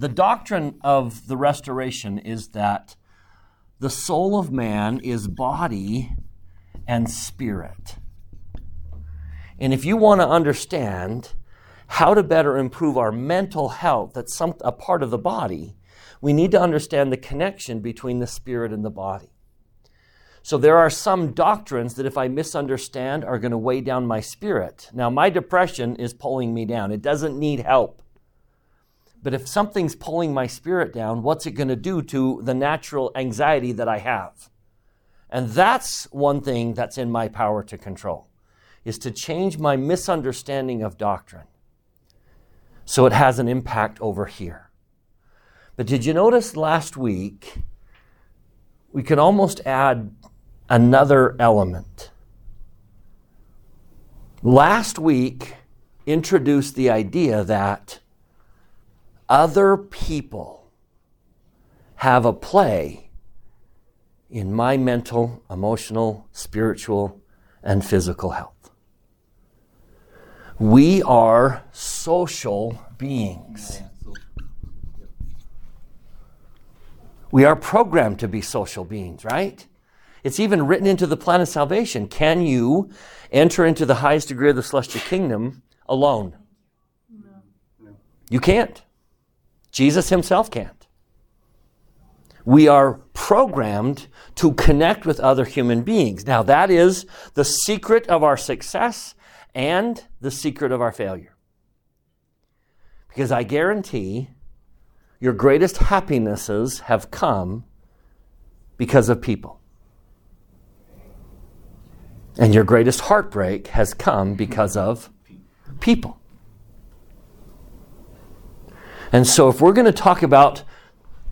The doctrine of the restoration is that the soul of man is body and spirit. And if you want to understand how to better improve our mental health, that's a part of the body, we need to understand the connection between the spirit and the body. So there are some doctrines that if I misunderstand are going to weigh down my spirit. Now, my depression is pulling me down. It doesn't need help. But if something's pulling my spirit down, what's it going to do to the natural anxiety that I have? And that's one thing that's in my power to control, is to change my misunderstanding of doctrine so it has an impact over here. But did you notice last week, we could almost add another element. Last week introduced the idea that other people have a play in my mental, emotional, spiritual, and physical health. We are social beings. We are programmed to be social beings, right? It's even written into the plan of salvation. Can you enter into the highest degree of the celestial kingdom alone? No. You can't. Jesus himself can't. We are programmed to connect with other human beings. Now, that is the secret of our success and the secret of our failure. Because I guarantee your greatest happinesses have come because of people. And your greatest heartbreak has come because of people. And so if we're going to talk about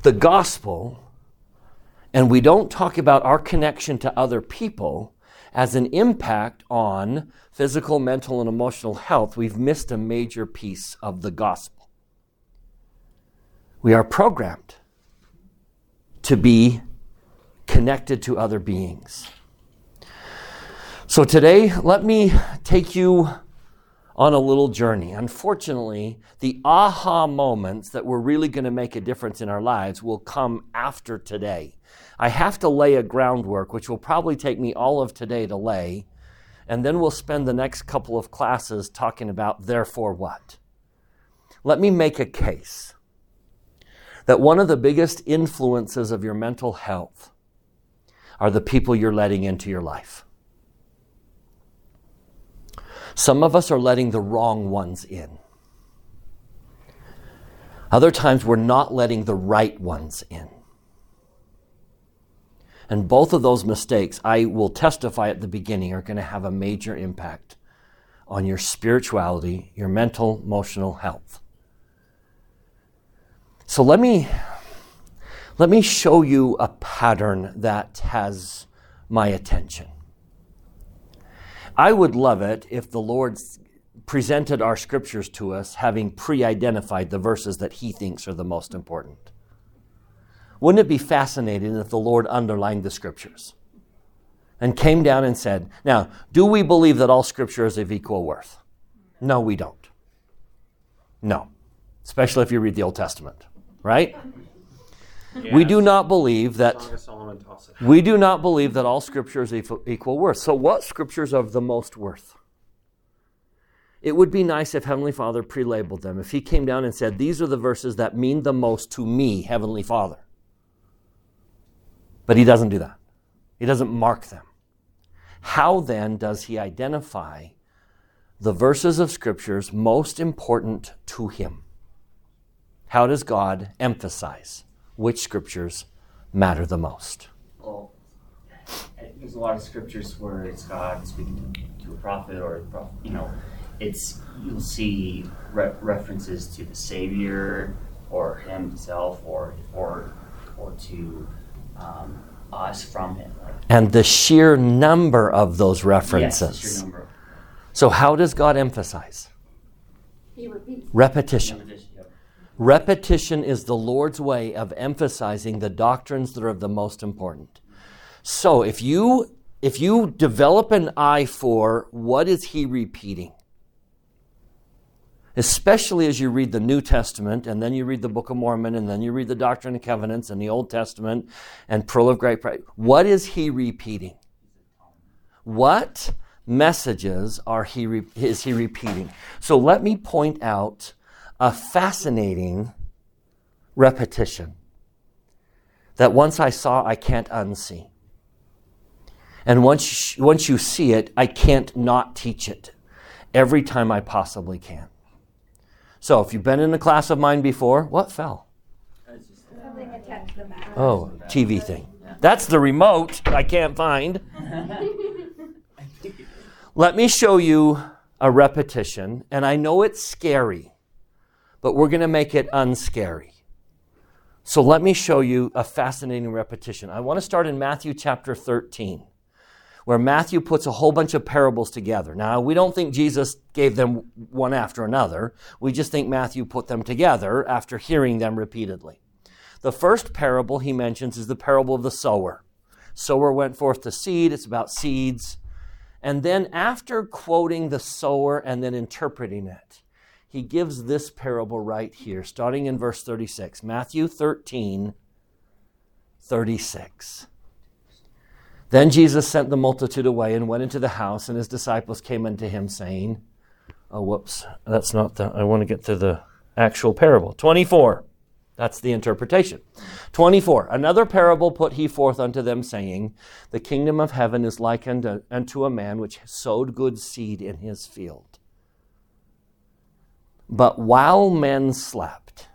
the gospel, and we don't talk about our connection to other people as an impact on physical, mental, and emotional health, we've missed a major piece of the gospel. We are programmed to be connected to other beings. So today, let me take you on a little journey. Unfortunately, the aha moments that we're really going to make a difference in our lives will come after today. I have to lay a groundwork, which will probably take me all of today to lay, and then we'll spend the next couple of classes talking about therefore what. Let me make a case that one of the biggest influences of your mental health are the people you're letting into your life. Some of us are letting the wrong ones in. Other times we're not letting the right ones in. And both of those mistakes, I will testify at the beginning, are going to have a major impact on your spirituality, your mental, emotional health. So let me show you a pattern that has my attention. I would love it if the Lord presented our scriptures to us having pre-identified the verses that he thinks are the most important. Wouldn't it be fascinating if the Lord underlined the scriptures and came down and said, now, do we believe that all scripture is of equal worth? No, we don't. No, especially if you read the Old Testament. Right? Yes. We do not believe that all scripture is equal worth. So what scriptures are of the most worth? It would be nice if Heavenly Father pre-labeled them. If he came down and said, these are the verses that mean the most to me, Heavenly Father. But he doesn't do that. He doesn't mark them. How then does he identify the verses of scriptures most important to him? How does God emphasize which scriptures matter the most? Well, there's a lot of scriptures where it's God speaking to a prophet, or you'll see references to the Savior or Himself or to us from Him. And the sheer number of those references. Yes, the sheer number. So how does God emphasize? He repeats. Repetition. Repetition is the Lord's way of emphasizing the doctrines that are the most important. So if you develop an eye for what is he repeating, especially as you read the New Testament, and then you read the Book of Mormon, and then you read the Doctrine and Covenants and the Old Testament and Pearl of Great Price. What is he repeating? What messages are is he repeating? So let me point out a fascinating repetition that once I saw, I can't unsee. And once you see it, I can't not teach it every time I possibly can. So if you've been in a class of mine before, what fell? Something attached to the mat. Oh, TV thing. That's the remote I can't find. Let me show you a repetition, and I know it's scary, but we're going to make it unscary. So let me show you a fascinating repetition. I want to start in Matthew chapter 13, where Matthew puts a whole bunch of parables together. Now, we don't think Jesus gave them one after another. We just think Matthew put them together after hearing them repeatedly. The first parable he mentions is the parable of the sower. Sower went forth to seed. It's about seeds. And then after quoting the sower and then interpreting it, he gives this parable right here, starting in verse 36, Matthew 13, 36. Then Jesus sent the multitude away and went into the house, and his disciples came unto him, saying, oh, whoops, that's not the, I want to get to the actual parable. 24, that's the interpretation. 24, another parable put he forth unto them, saying, the kingdom of heaven is like unto a man which sowed good seed in his field. But while men slept,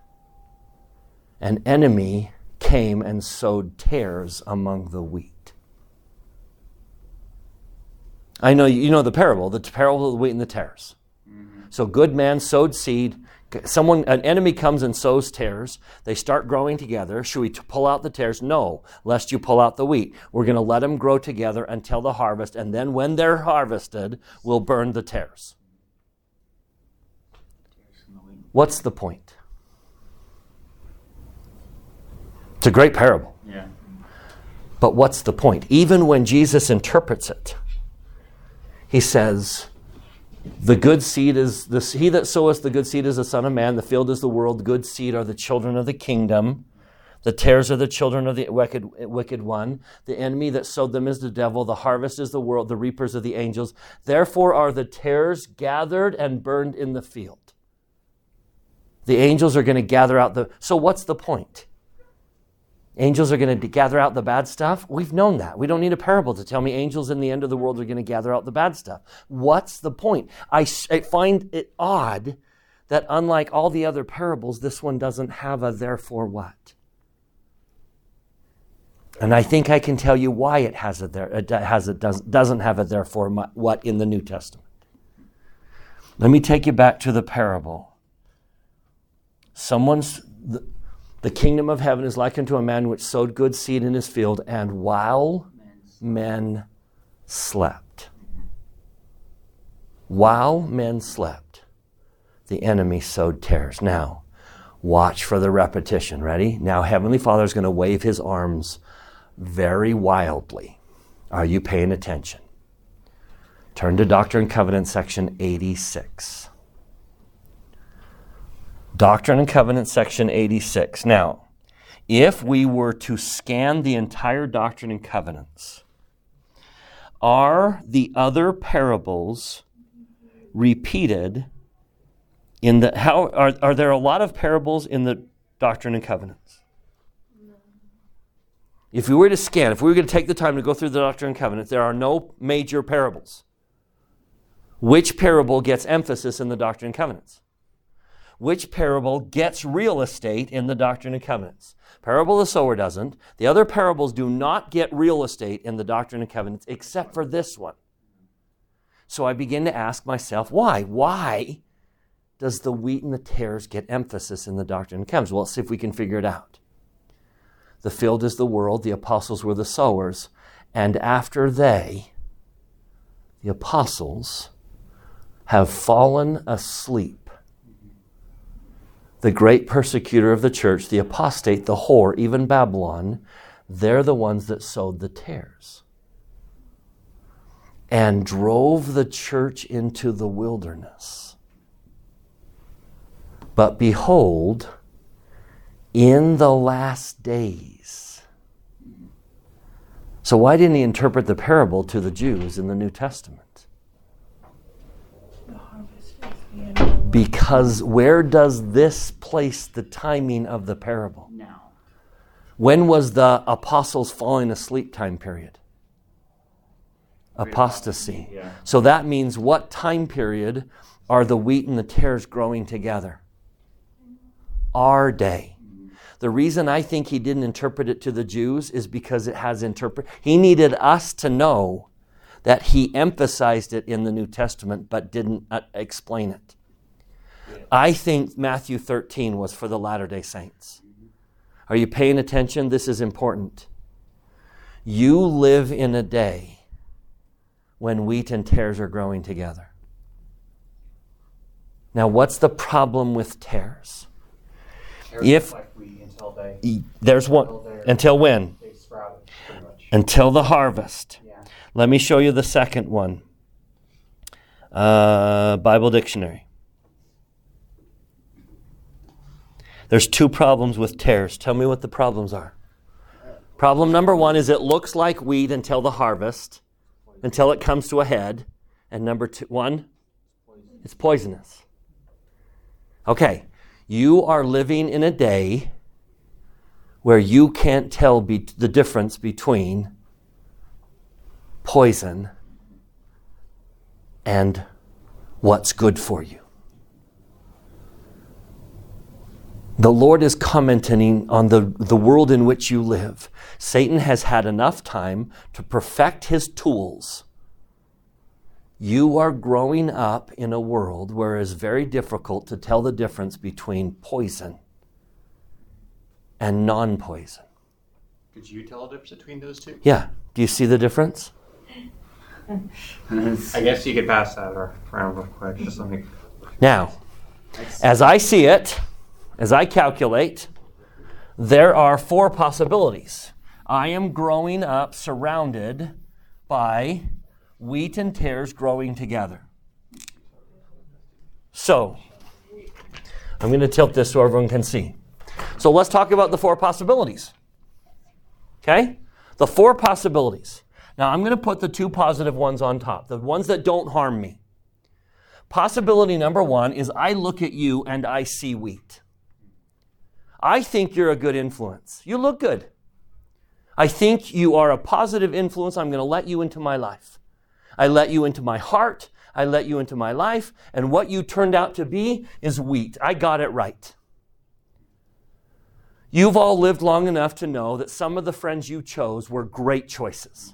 an enemy came and sowed tares among the wheat. I know you know the parable of the wheat and the tares. Mm-hmm. So good man sowed seed. An enemy comes and sows tares. They start growing together. Should we pull out the tares? No, lest you pull out the wheat. We're going to let them grow together until the harvest, and then when they're harvested, we'll burn the tares. What's the point? It's a great parable. Yeah. But what's the point? Even when Jesus interprets it, he says, the good seed is this, he that soweth the good seed is the Son of Man, the field is the world, good seed are the children of the kingdom, the tares are the children of the wicked one, the enemy that sowed them is the devil, the harvest is the world, the reapers are the angels. Therefore are the tares gathered and burned in the field. The angels are going to gather out the... So what's the point? Angels are going to gather out the bad stuff? We've known that. We don't need a parable to tell me angels in the end of the world are going to gather out the bad stuff. What's the point? I find it odd that unlike all the other parables, this one doesn't have a therefore what. And I think I can tell you why it has a doesn't have a therefore what in the New Testament. Let me take you back to the parable. The kingdom of heaven is like unto a man which sowed good seed in his field, and while men slept, the enemy sowed tares. Now, watch for the repetition. Ready? Now, Heavenly Father is going to wave his arms very wildly. Are you paying attention? Turn to Doctrine and Covenants, section 86. Doctrine and Covenants, section 86. Now, if we were to scan the entire Doctrine and Covenants, are the other parables repeated in the... Are there a lot of parables in the Doctrine and Covenants? No. If we were to scan, if we were going to take the time to go through the Doctrine and Covenants, there are no major parables. Which parable gets emphasis in the Doctrine and Covenants? Which parable gets real estate in the Doctrine and Covenants? Parable of the sower doesn't. The other parables do not get real estate in the Doctrine and Covenants, except for this one. So I begin to ask myself, why? Why does the wheat and the tares get emphasis in the Doctrine and Covenants? Well, let's see if we can figure it out. The field is the world. The apostles were the sowers. And after they, the apostles, have fallen asleep, the great persecutor of the church, the apostate, the whore, even Babylon, they're the ones that sowed the tares and drove the church into the wilderness. But behold, in the last days. So why didn't he interpret the parable to the Jews in the New Testament? The harvest is near. Because where does this place the timing of the parable? No. When was the apostles falling asleep time period? Apostasy. Yeah. So that means what time period are the wheat and the tares growing together? Our day. The reason I think he didn't interpret it to the Jews is because it has he needed us to know that he emphasized it in the New Testament but didn't explain it. I think Matthew 13 was for the Latter-day Saints. Are you paying attention? This is important. You live in a day when wheat and tares are growing together. Now, what's the problem with tares? If there's one until when? They sprouted, pretty much. Until the harvest. Yeah. Let me show you the second one. Bible Dictionary. There's two problems with tares. Tell me what the problems are. Problem number one is it looks like wheat until the harvest, until it comes to a head. And number one, it's poisonous. Okay. You are living in a day where you can't tell the difference between poison and what's good for you. The Lord is commenting on the world in which you live. Satan has had enough time to perfect his tools. You are growing up in a world where it's very difficult to tell the difference between poison and non-poison. Could you tell the difference between those two? Yeah. Do you see the difference? I guess you could pass that around real quick. Just let me... Now, as I see it, as I calculate, there are four possibilities. I am growing up surrounded by wheat and tares growing together. So, I'm going to tilt this so everyone can see. So let's talk about the four possibilities. Okay? The four possibilities. Now I'm going to put the two positive ones on top, the ones that don't harm me. Possibility number one is I look at you and I see wheat. I think you're a good influence. You look good. I think you are a positive influence. I'm going to let you into my life. I let you into my heart, I let you into my life, and what you turned out to be is wheat. I got it right. You've all lived long enough to know that some of the friends you chose were great choices.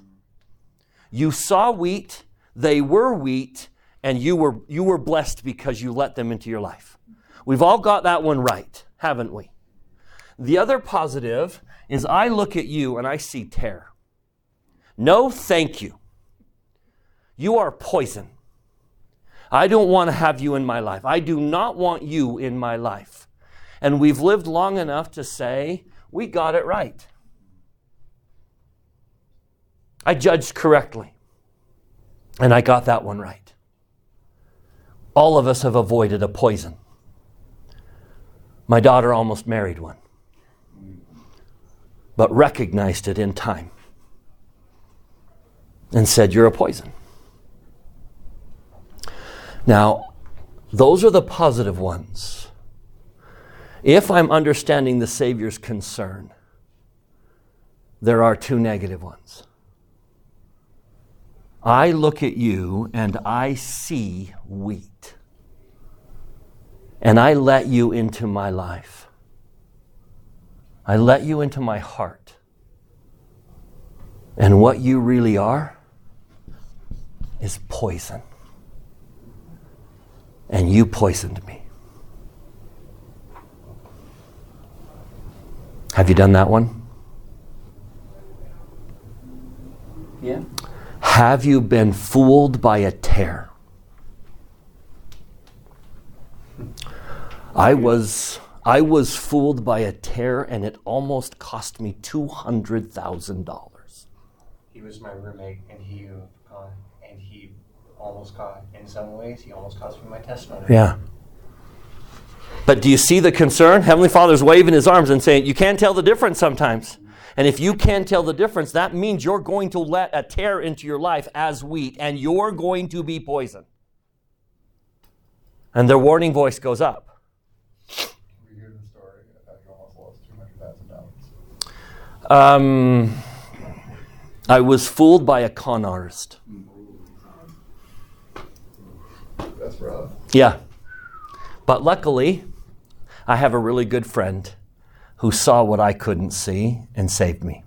You saw wheat, they were wheat, and you were blessed because you let them into your life. We've all got that one right, haven't we? The other positive is I look at you and I see tear. No, thank you. You are poison. I don't want to have you in my life. I do not want you in my life. And we've lived long enough to say, we got it right. I judged correctly. And I got that one right. All of us have avoided a poison. My daughter almost married one, but recognized it in time and said, you're a poison. Now, those are the positive ones. If I'm understanding the Savior's concern, there are two negative ones. I look at you and I see wheat. And I let you into my life. I let you into my heart. And what you really are is poison. And you poisoned me. Have you done that one? Yeah. Have you been fooled by a tear? I was fooled by a tear and it almost cost me $200,000. He was my roommate and he almost caught, in some ways, he almost cost me my testimony. Yeah. But do you see the concern? Heavenly Father's waving his arms and saying, you can't tell the difference sometimes. And if you can't tell the difference, that means you're going to let a tear into your life as wheat, and you're going to be poisoned. And their warning voice goes up. We hear the story that you almost lost $200,000. I was fooled by a con artist. That's rough. Yeah. But luckily, I have a really good friend who saw what I couldn't see and saved me,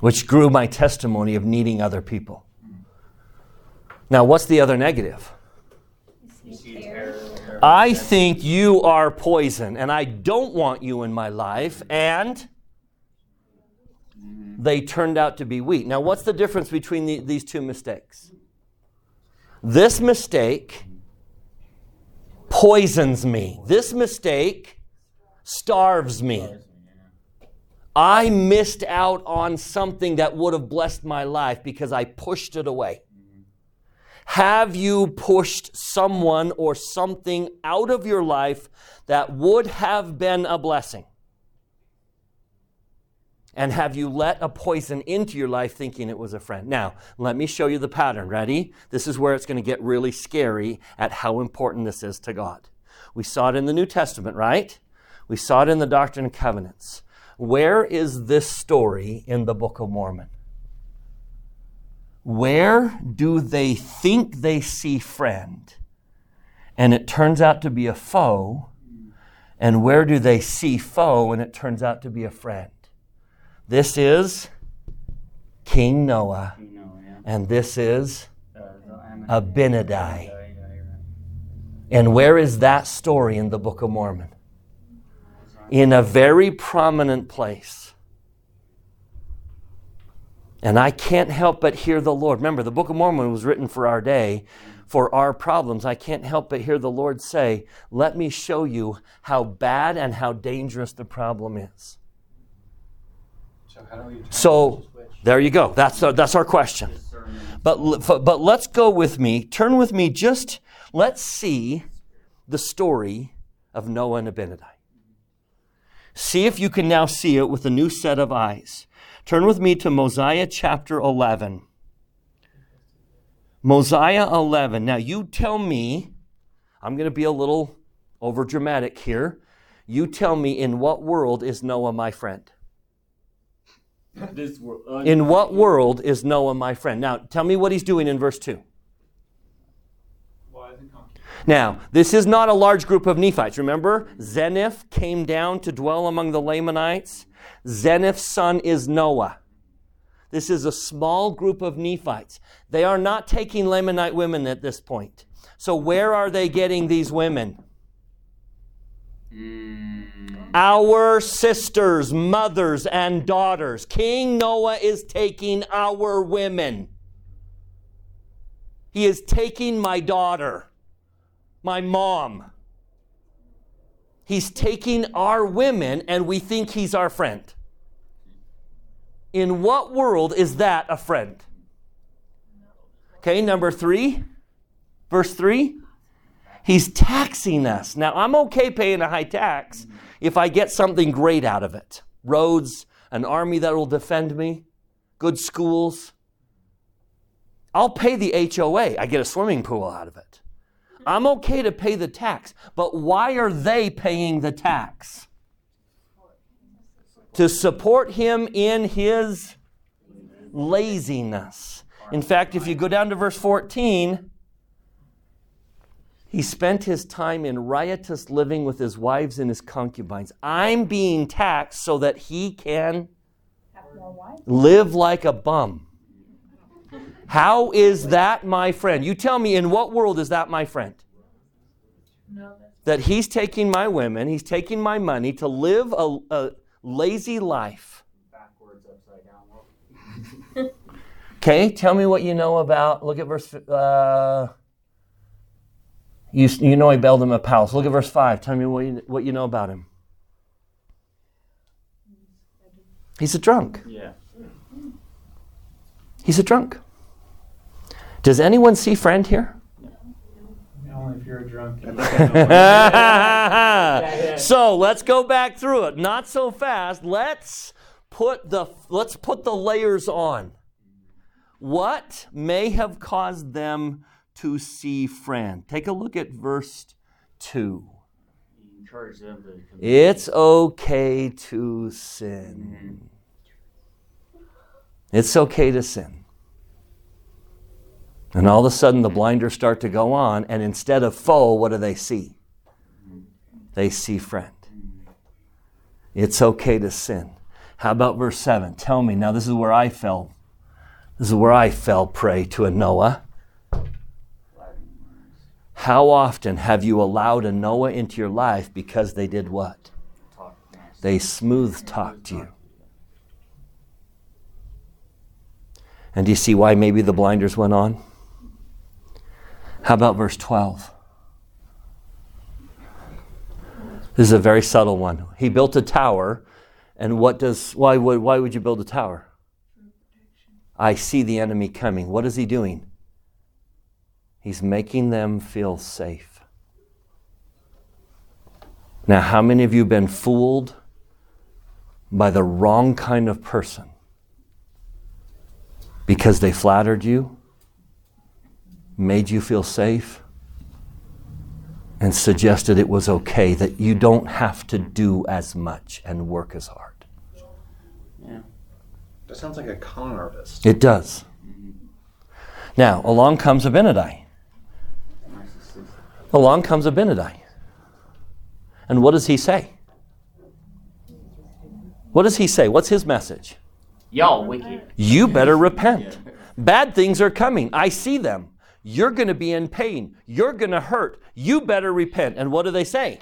which grew my testimony of needing other people. Now, what's the other negative? I think you are poison, and I don't want you in my life, and they turned out to be wheat. Now, what's the difference between these two mistakes? This mistake poisons me. This mistake starves me. I missed out on something that would have blessed my life because I pushed it away. Have you pushed someone or something out of your life that would have been a blessing? And have you let a poison into your life thinking it was a friend? Now, let me show you the pattern. Ready? This is where it's going to get really scary at how important this is to God. We saw it in the New Testament, right? We saw it in the Doctrine and Covenants. Where is this story in the Book of Mormon? Where do they think they see friend, and it turns out to be a foe? And where do they see foe, and it turns out to be a friend? This is King Noah, and this is Abinadi. And where is that story in the Book of Mormon? In a very prominent place. And I can't help but hear the Lord. Remember, the Book of Mormon was written for our day, for our problems. I can't help but hear the Lord say, let me show you how bad and how dangerous the problem is. So, how do we there you go. That's our question. But let's go with me. Turn with me. Just let's see the story of Noah and Abinadi. See if you can now see it with a new set of eyes. Turn with me to Mosiah chapter 11. Mosiah 11. Now you tell me, I'm going to be a little over dramatic here. You tell me, in what world is Noah my friend? In what world is Noah my friend? Now tell me what he's doing in verse 2. Now, this is not a large group of Nephites. Remember, Zeniff came down to dwell among the Lamanites. Zeniff's son is Noah. This is a small group of Nephites. They are not taking Lamanite women at this point. So where are they getting these women? Our sisters, mothers, and daughters. King Noah is taking our women. He is taking my daughter. My mom. He's taking our women, and we think he's our friend. In what world is that a friend? Okay, number 3, verse 3. He's taxing us. Now, I'm okay paying a high tax if I get something great out of it. Roads, an army that will defend me, good schools. I'll pay the HOA. I get a swimming pool out of it. I'm okay to pay the tax, but why are they paying the tax? To support him in his laziness. In fact, if you go down to verse 14, he spent his time in riotous living with his wives and his concubines. I'm being taxed so that he can live like a bum. How is that my friend? You tell me, in what world is that my friend? No. That he's taking my women, he's taking my money to live a lazy life. Backwards, upside down. Okay, tell me what you know about, look at verse, you know he built him a palace. Look at verse 5, tell me what you know about him. He's a drunk. Yeah. He's a drunk. Does anyone see friend here? No. down if you're a drunken. So let's go back through it. Not so fast. Let's put the layers on. What may have caused them to see friend? Take a look at verse 2. Encourage them to commit. It's okay to sin. It's okay to sin. And all of a sudden the blinders start to go on, and instead of foe, what do they see? They see friend. It's okay to sin. How about verse 7? Tell me, now this is where I fell. This is where I fell prey to a Noah. How often have you allowed a Noah into your life because they did what? They smooth talked you. And do you see why maybe the blinders went on? How about verse 12? This is a very subtle one. He built a tower, and why would you build a tower? I see the enemy coming. What is he doing? He's making them feel safe. Now, how many of you have been fooled by the wrong kind of person? Because they flattered you, made you feel safe, and suggested it was okay, that you don't have to do as much and work as hard. Yeah. That sounds like a con artist. It does. Now, along comes Abinadi. Along comes Abinadi. And what does he say? What does he say? What's his message? Y'all wicked. You better repent. Bad things are coming. I see them. You're going to be in pain. You're going to hurt. You better repent. And what do they say?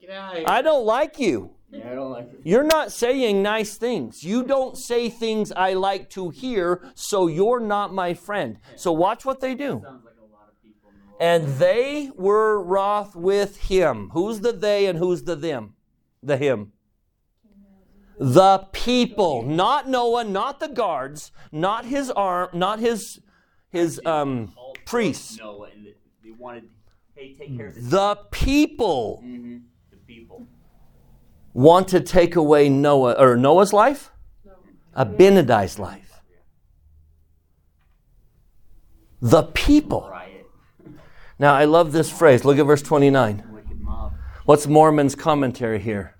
Get out of here. I don't like you. Yeah, I don't like it. You're not saying nice things. You don't say things I like to hear, so you're not my friend. So watch what they do. Sounds like a lot of people in the world. And they were wroth with him. Who's the they and who's the them? The him. The people, not Noah, not the guards, not his arm, not his priests. Noah, and they wanted, hey, take care of this. The people. Mm-hmm. The people. Want to take away Noah's life? No. Abinadi's life. The people. Now, I love this phrase. Look at verse 29. What's Mormon's commentary here?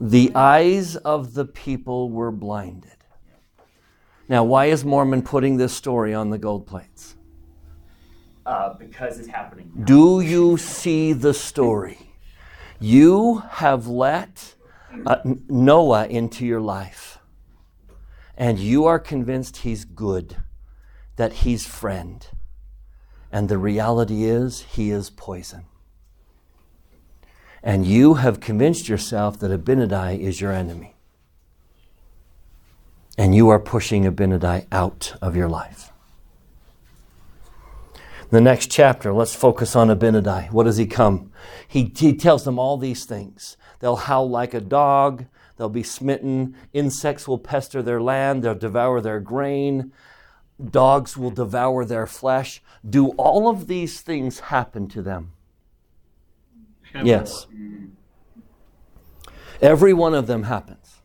The eyes of the people were blinded. Now, why is Mormon putting this story on the gold plates? Because it's happening now. Do you see the story? You have let Noah into your life, and you are convinced he's good, that he's friend, and the reality is he is poison. And you have convinced yourself that Abinadi is your enemy, and you are pushing Abinadi out of your life. The next chapter, let's focus on Abinadi. What does he come? He tells them all these things. They'll howl like a dog. They'll be smitten. Insects will pester their land. They'll devour their grain. Dogs will devour their flesh. Do all of these things happen to them? Yes. Every one of them happens.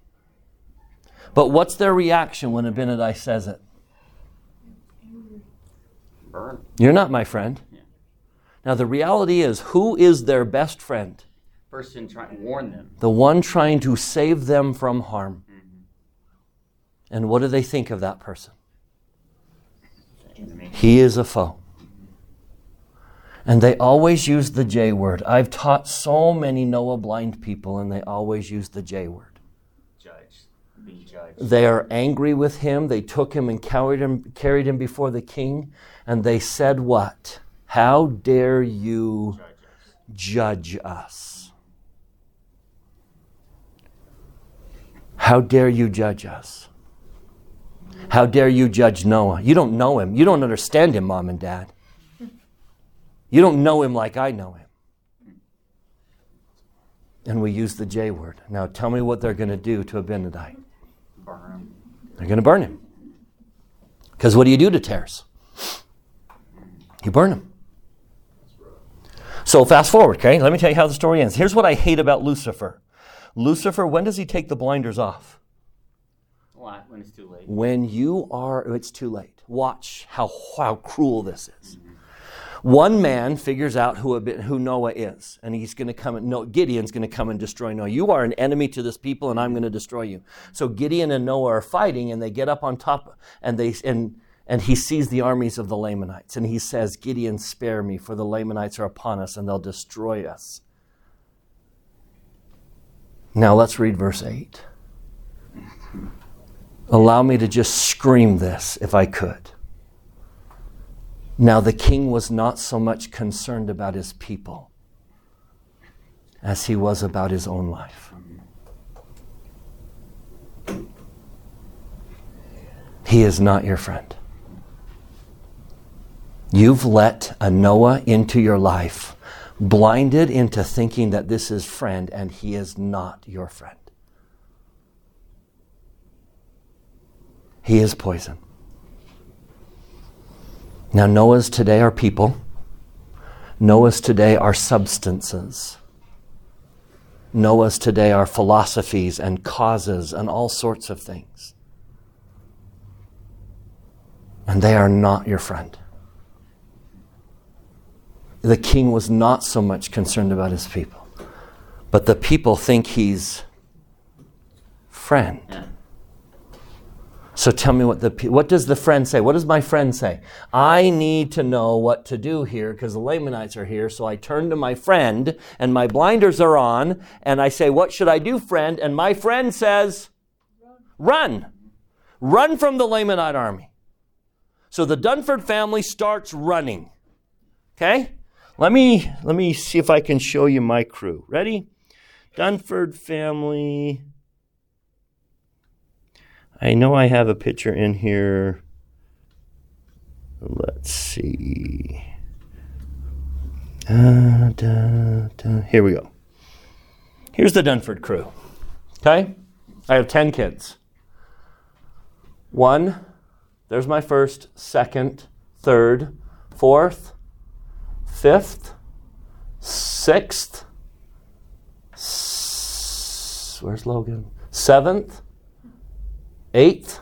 But what's their reaction when Abinadi says it? Burn. You're not my friend. Yeah. Now the reality is, who is their best friend? Person trying to warn them. The one trying to save them from harm. Mm-hmm. And what do they think of that person? He is a foe. Mm-hmm. And they always use the J word. I've taught so many Noah blind people, and they always use the J word. Judge. Be judged. They are angry with him. They took him and carried him before the king. And they said what? How dare you judge us? How dare you judge us? How dare you judge Noah? You don't know him. You don't understand him, Mom and Dad. You don't know him like I know him. And we use the J word. Now tell me what they're going to do to Abinadi. Burn him. They're going to burn him. Because what do you do to tares? You burn them. So fast forward, okay? Let me tell you how the story ends. Here's what I hate about Lucifer. Lucifer, when does he take the blinders off? A lot, when it's too late. When you are, it's too late. Watch how cruel this is. Mm-hmm. One man figures out who Noah is, and he's going to come and Gideon's going to come and destroy Noah. You are an enemy to this people, and I'm going to destroy you. So Gideon and Noah are fighting, and they get up on top, and he sees the armies of the Lamanites, and he says, "Gideon, spare me, for the Lamanites are upon us, and they'll destroy us." Now let's read verse 8. Allow me to just scream this if I could. Now the king was not so much concerned about his people as he was about his own life. He is not your friend. You've let a Noah into your life, blinded into thinking that this is friend, and he is not your friend. He is poison. Now, Noahs today are people. Noahs today are substances. Noahs today are philosophies and causes and all sorts of things. And they are not your friend. The king was not so much concerned about his people, but the people think he's friend. So tell me what does the friend say? What does my friend say? I need to know what to do here because the Lamanites are here. So I turn to my friend and my blinders are on and I say, what should I do, friend? And my friend says, run. Run from the Lamanite army. So the Dunford family starts running. Okay? Let me see if I can show you my crew. Ready? Dunford family. I know I have a picture in here. Let's see. Here we go. Here's the Dunford crew. Okay? I have 10 kids. One, there's my first, second, third, fourth, fifth, sixth, where's Logan? Seventh, 8th,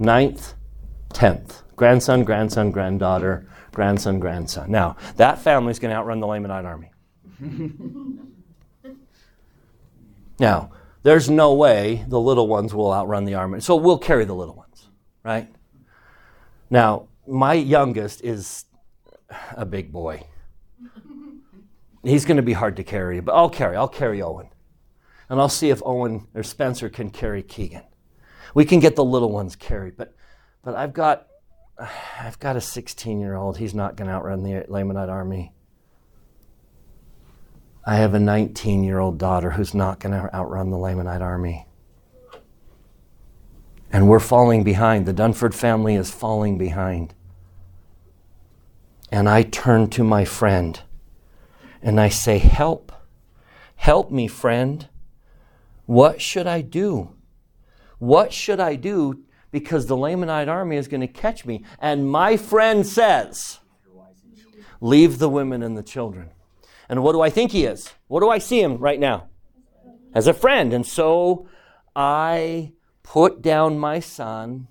9th, 10th. Grandson, grandson, granddaughter, grandson, grandson. Now, that family's going to outrun the Lamanite army. Now, there's no way the little ones will outrun the army. So we'll carry the little ones, right? Now, my youngest is a big boy. He's going to be hard to carry, but I'll carry Owen. And I'll see if Owen or Spencer can carry Keegan. We can get the little ones carried, but I've got a 16-year-old. He's not going to outrun the Lamanite army. I have a 19-year-old daughter who's not going to outrun the Lamanite army. And we're falling behind. The Dunford family is falling behind. And I turn to my friend, and I say, help. Help me, friend. What should I do? What should I do? Because the Lamanite army is going to catch me. And my friend says, leave the women and the children. And what do I think he is? What do I see him right now? As a friend. And so I put down my son,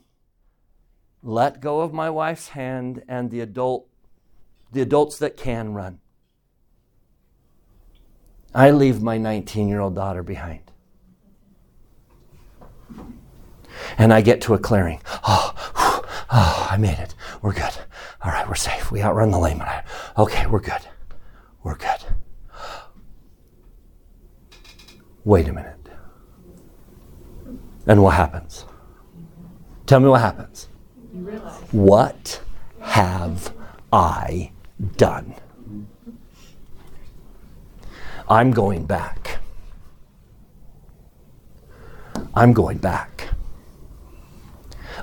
let go of my wife's hand, and the adults that can run. I leave my 19-year-old daughter behind. And I get to a clearing. Oh, I made it. We're good. All right, we're safe. We outrun the Lamanite. Okay, we're good. We're good. Wait a minute. And what happens? Tell me what happens. What have I done? I'm going back. I'm going back.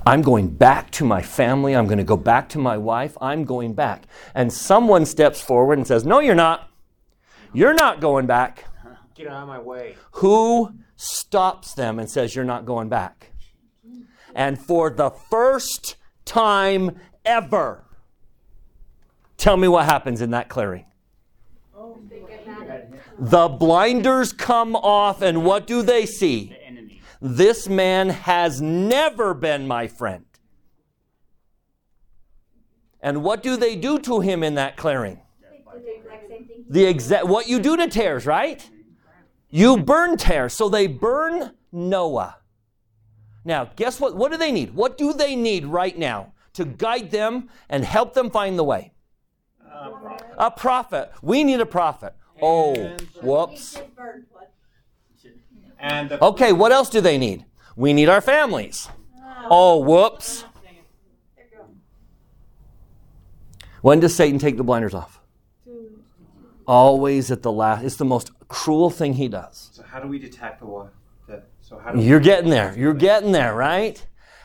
I'm going back to my family. I'm going to go back to my wife. I'm going back. And someone steps forward and says, no, you're not. You're not going back. Get out of my way. Who stops them and says, you're not going back? And for the first time ever, tell me what happens in that clearing. Oh. The blinders come off, and what do they see? The enemy. This man has never been my friend. And what do they do to him in that clearing? What you do to tares, right? You burn tares. So they burn Noah. Now, guess what? What do they need? What do they need right now to guide them and help them find the way? A prophet. We need a prophet. Oh, whoops. Okay, what else do they need? We need our families. Oh, whoops. When does Satan take the blinders off? Always at the last. It's the most cruel thing he does. So how do we detect the one? You're getting there. You're getting there, right?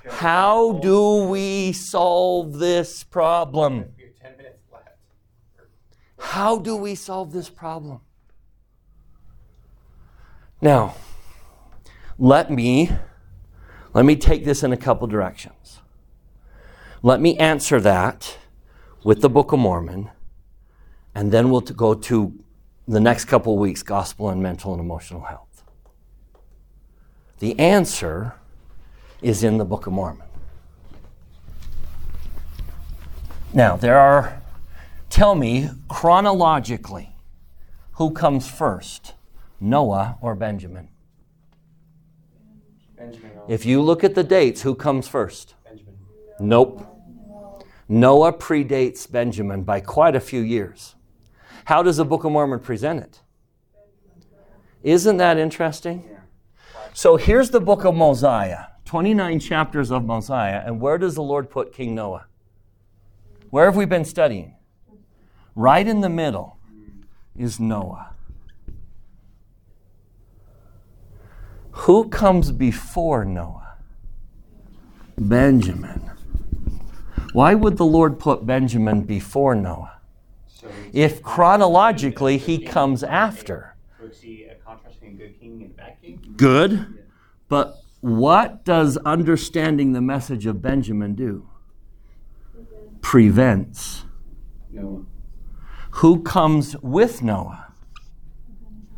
How do we solve this problem? How do we solve this problem? Now, let me take this in a couple directions. Let me answer that with the Book of Mormon, and then we'll go to the next couple of weeks, gospel and mental and emotional health. The answer is in the Book of Mormon. Now, tell me chronologically, who comes first, Noah or Benjamin? Benjamin. If you look at the dates, who comes first? Benjamin. Nope. Noah predates Benjamin by quite a few years. How does the Book of Mormon present it? Isn't that interesting? So here's the book of Mosiah, 29 chapters of Mosiah, and where does the Lord put King Noah? Where have we been studying? Right in the middle is Noah. Who comes before Noah? Benjamin. Why would the Lord put Benjamin before Noah? If chronologically he comes after. Good, but what does understanding the message of Benjamin do? Prevents. Noah. Who comes with Noah?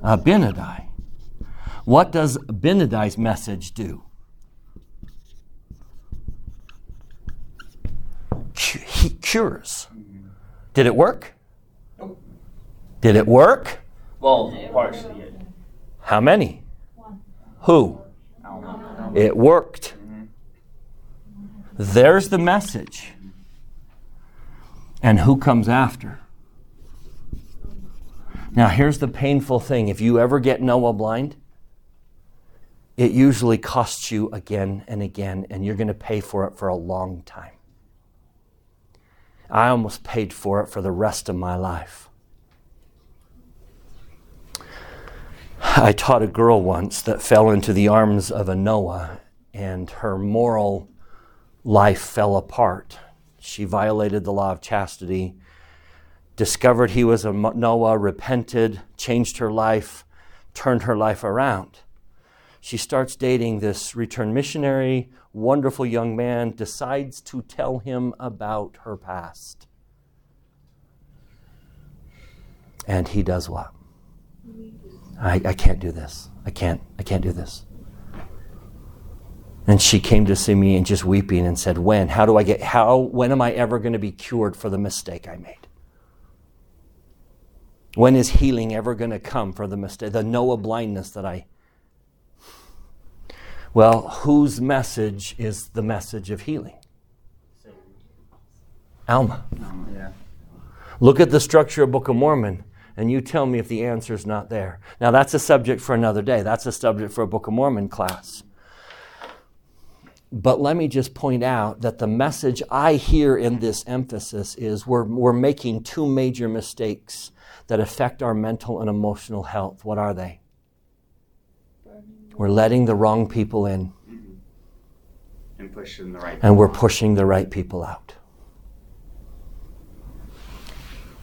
Abinadi. What does Abinadi's message do? He cures. Did it work? Nope. Did it work? Well, partially. Yeah. How many? One. Who? Alma. It worked. Mm-hmm. There's the message. And who comes after? Now, here's the painful thing. If you ever get Noah blind, it usually costs you again and again, and you're going to pay for it for a long time. I almost paid for it for the rest of my life. I taught a girl once that fell into the arms of a Noah, and her moral life fell apart. She violated the law of chastity, discovered he was a Noah, repented, changed her life, turned her life around. She starts dating this returned missionary, wonderful young man, decides to tell him about her past. And he does what? I can't do this. I can't do this. And she came to see me and just weeping and said, when am I ever going to be cured for the mistake I made? When is healing ever going to come for the mistake, the Noah blindness that I... Well, whose message is the message of healing? Alma. Yeah. Look at the structure of Book of Mormon, and you tell me if the answer's not there. Now, that's a subject for another day. That's a subject for a Book of Mormon class. But let me just point out that the message I hear in this emphasis is we're making two major mistakes that affect our mental and emotional health. What are they? We're letting the wrong people in. And pushing the right people out. We're pushing the right people out.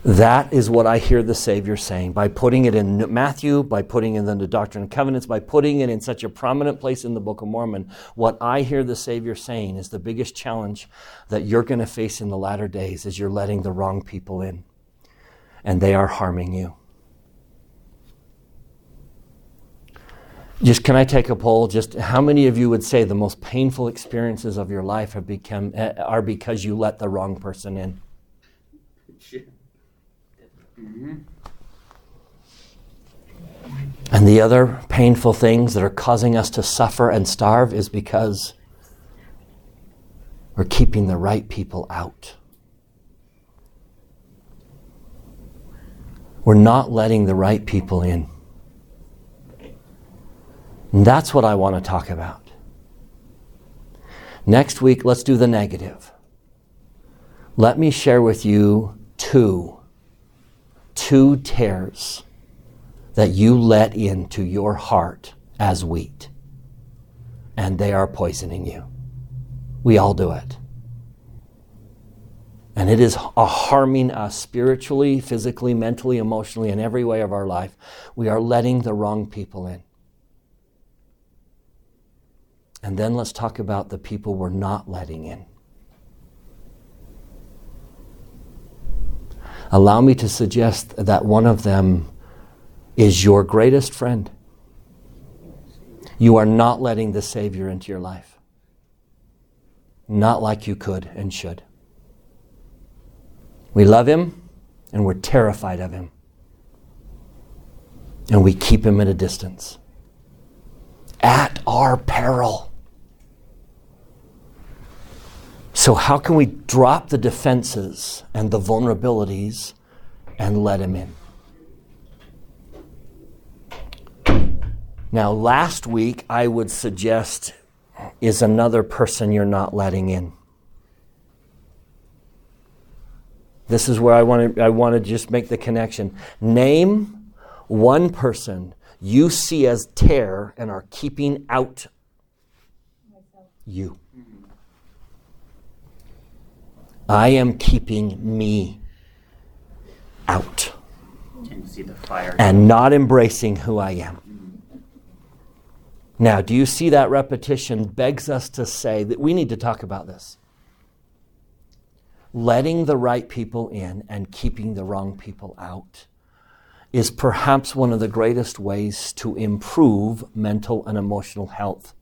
That is what I hear the Savior saying. By putting it in Matthew, by putting it in the Doctrine and Covenants, by putting it in such a prominent place in the Book of Mormon, what I hear the Savior saying is the biggest challenge that you're going to face in the latter days is you're letting the wrong people in. And they are harming you. Just can I take a poll? Just how many of you would say the most painful experiences of your life have become are because you let the wrong person in? Mm-hmm. And the other painful things that are causing us to suffer and starve is because we're keeping the right people out. We're not letting the right people in. And that's what I want to talk about. Next week, let's do the negative. Let me share with you two tares that you let into your heart as wheat, and they are poisoning you. We all do it. And it is harming us spiritually, physically, mentally, emotionally, in every way of our life. We are letting the wrong people in. And then let's talk about the people we're not letting in. Allow me to suggest that one of them is your greatest friend. You are not letting the Savior into your life. Not like you could and should. We love him and we're terrified of him. And we keep him at a distance. At our peril. So how can we drop the defenses and the vulnerabilities and let him in? Now, last week, I would suggest is another person you're not letting in. This is where I want to just make the connection. Name one person you see as tear and are keeping out you. I am keeping me out. Can you see the fire? And not embracing who I am. Now, do you see that repetition begs us to say that we need to talk about this? Letting the right people in and keeping the wrong people out is perhaps one of the greatest ways to improve mental and emotional health